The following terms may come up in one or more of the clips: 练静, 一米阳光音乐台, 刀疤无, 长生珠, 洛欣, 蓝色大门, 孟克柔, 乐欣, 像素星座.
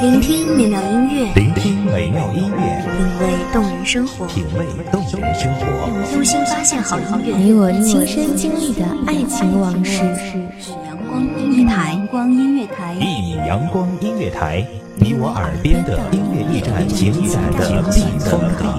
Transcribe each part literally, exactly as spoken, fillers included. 聆听美妙音乐，聆听美妙音乐，品味动人生活，品味动人生活，用心发现好音乐，你我亲身经历的爱情往事。阳光音乐台，阳光音乐台，一米阳光音乐台，你我耳边的音乐驿站，情感的避风港。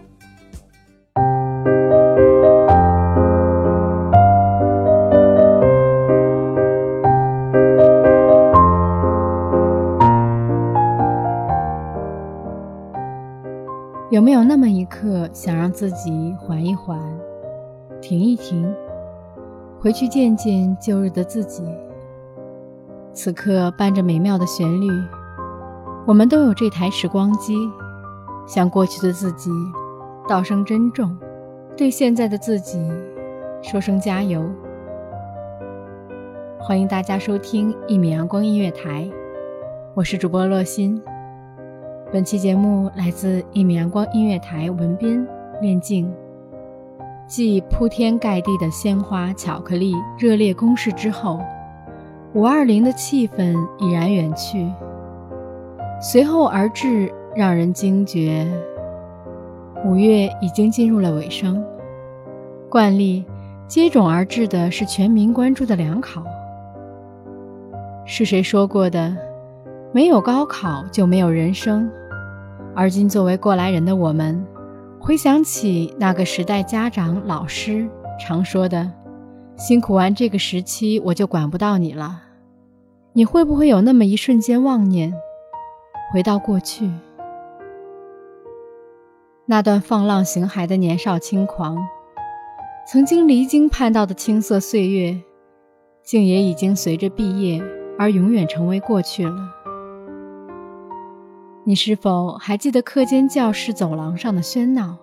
有没有那么一刻想让自己缓一缓，停一停，回去见见旧日的自己？此刻伴着美妙的旋律，我们都有这台时光机，向过去的自己道声珍重，对现在的自己说声加油。欢迎大家收听一米阳光音乐台，我是主播乐欣。本期节目来自一米阳光音乐台文编练静。继铺天盖地的鲜花巧克力热烈攻势之后，五二零的气氛已然远去，随后而至让人惊觉五月已经进入了尾声。惯例接踵而至的是全民关注的两考。是谁说过的，没有高考就没有人生？而今作为过来人的我们，回想起那个时代家长老师常说的辛苦完这个时期我就管不到你了，你会不会有那么一瞬间妄念回到过去，那段放浪形骸的年少轻狂？曾经离经叛道的青涩岁月，竟也已经随着毕业而永远成为过去了。你是否还记得课间教室走廊上的喧闹？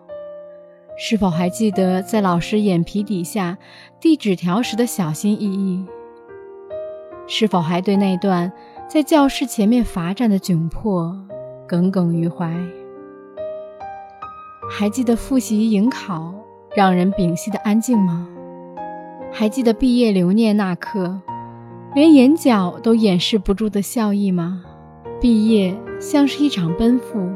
是否还记得在老师眼皮底下递纸条时的小心翼翼？是否还对那段在教室前面罚站的窘迫耿耿于怀？还记得复习迎考让人屏息的安静吗？还记得毕业留念那刻连眼角都掩饰不住的笑意吗？毕业像是一场奔赴，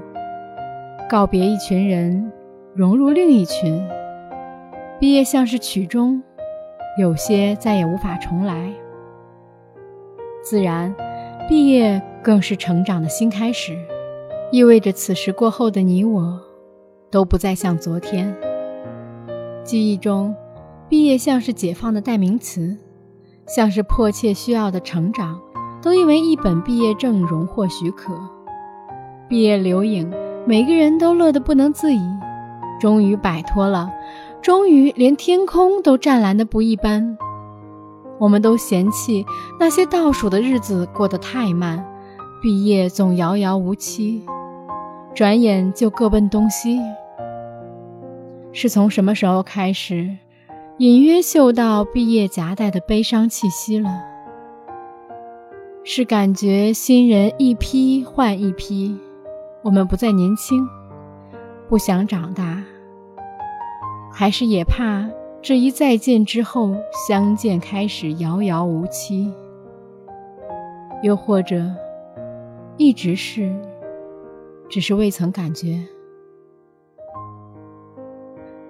告别一群人，融入另一群。毕业像是曲终，有些再也无法重来。自然，毕业更是成长的新开始，意味着此时过后的你我，都不再像昨天。记忆中，毕业像是解放的代名词，像是迫切需要的成长，都因为一本毕业证荣获许可。毕业留影，每个人都乐得不能自已，终于摆脱了，终于连天空都湛蓝的不一般。我们都嫌弃那些倒数的日子过得太慢，毕业总遥遥无期，转眼就各奔东西。是从什么时候开始，隐约嗅到毕业夹带的悲伤气息了？是感觉新人一批换一批，我们不再年轻，不想长大，还是也怕这一再见之后相见开始遥遥无期？又或者一直是，只是未曾感觉？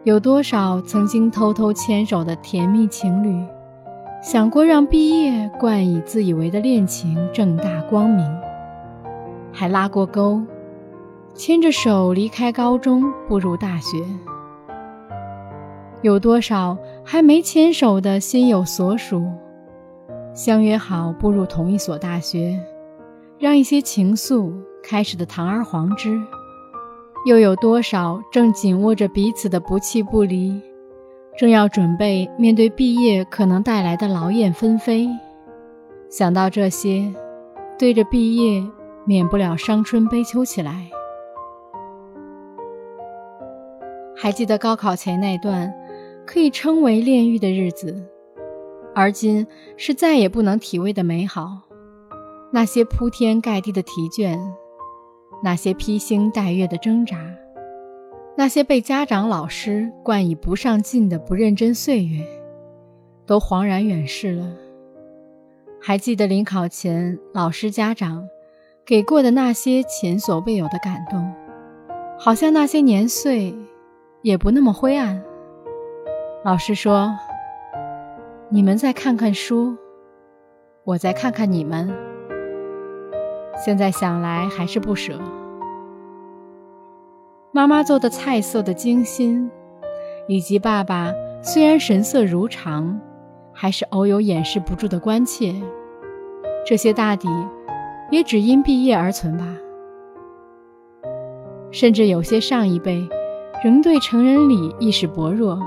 有多少曾经偷偷牵手的甜蜜情侣，想过让毕业冠以自以为的恋情正大光明，还拉过钩，牵着手离开高中步入大学？有多少还没牵手的心有所属，相约好步入同一所大学，让一些情愫开始的堂而皇之？又有多少正紧握着彼此的不弃不离，正要准备面对毕业可能带来的劳燕分飞？想到这些，对着毕业免不了伤春悲秋起来。还记得高考前那段可以称为炼狱的日子，而今是再也不能体味的美好。那些铺天盖地的题卷，那些披星戴月的挣扎，那些被家长老师冠以不上进的不认真岁月，都恍然远逝了。还记得临考前老师家长给过的那些前所未有的感动，好像那些年岁也不那么灰暗。老师说，你们再看看书，我再看看你们。现在想来还是不舍。妈妈做的菜色的精心，以及爸爸虽然神色如常，还是偶有掩饰不住的关切，这些大抵也只因毕业而存吧。甚至有些上一辈仍对成人礼意识薄弱，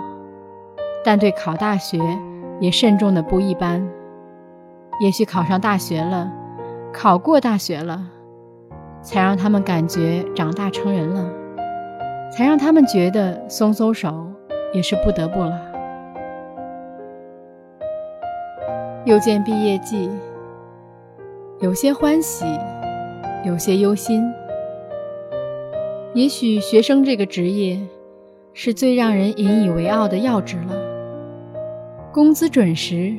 但对考大学也慎重的不一般。也许考上大学了，考过大学了，才让他们感觉长大成人了，才让他们觉得松松手也是不得不了。又见毕业季，有些欢喜，有些忧心。也许学生这个职业是最让人引以为傲的要职了，工资准时，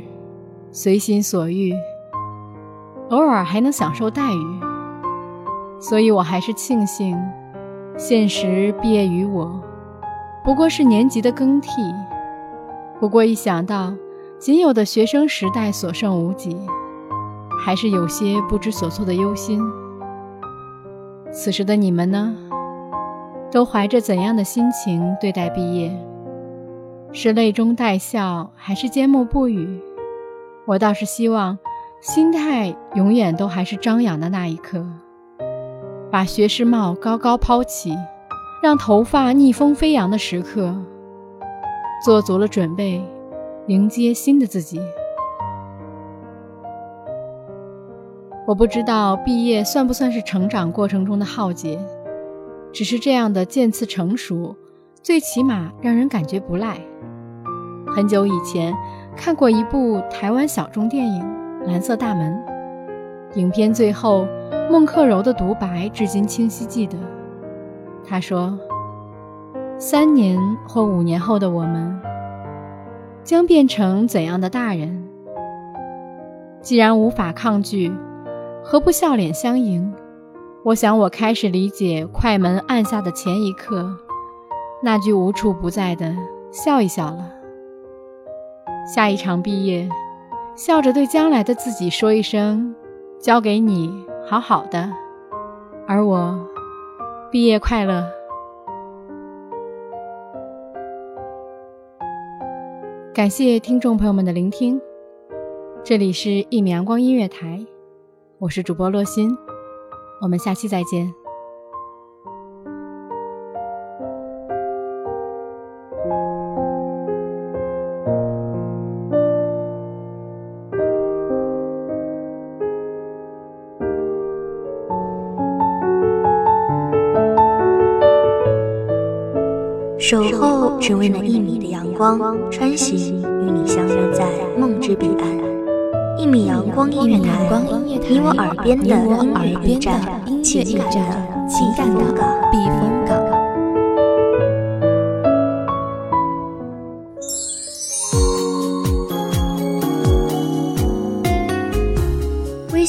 随心所欲，偶尔还能享受待遇。所以我还是庆幸现实毕业于我，不过是年级的更替，不过一想到仅有的学生时代所剩无几，还是有些不知所措的忧心。此时的你们呢，都怀着怎样的心情对待毕业？是泪中带笑，还是缄默不语？我倒是希望心态永远都还是张扬的那一刻，把学士帽高高抛起，让头发逆风飞扬的时刻，做足了准备，迎接新的自己。我不知道毕业算不算是成长过程中的浩劫，只是这样的渐次成熟，最起码让人感觉不赖。很久以前看过一部台湾小众电影《蓝色大门》，影片最后孟克柔的独白至今清晰记得。他说，三年或五年后的我们将变成怎样的大人？既然无法抗拒，何不笑脸相迎？我想我开始理解快门按下的前一刻那句无处不在的笑一笑了。下一场毕业，笑着对将来的自己说一声，交给你好好的，而我毕业快乐。感谢听众朋友们的聆听，这里是一米阳光音乐台，我是主播洛欣，我们下期再见。守候只为那一米的阳光，穿行与你相约在梦之彼岸。一米阳光音乐台，你我耳边的音乐驿站，情感的情感的避风港。微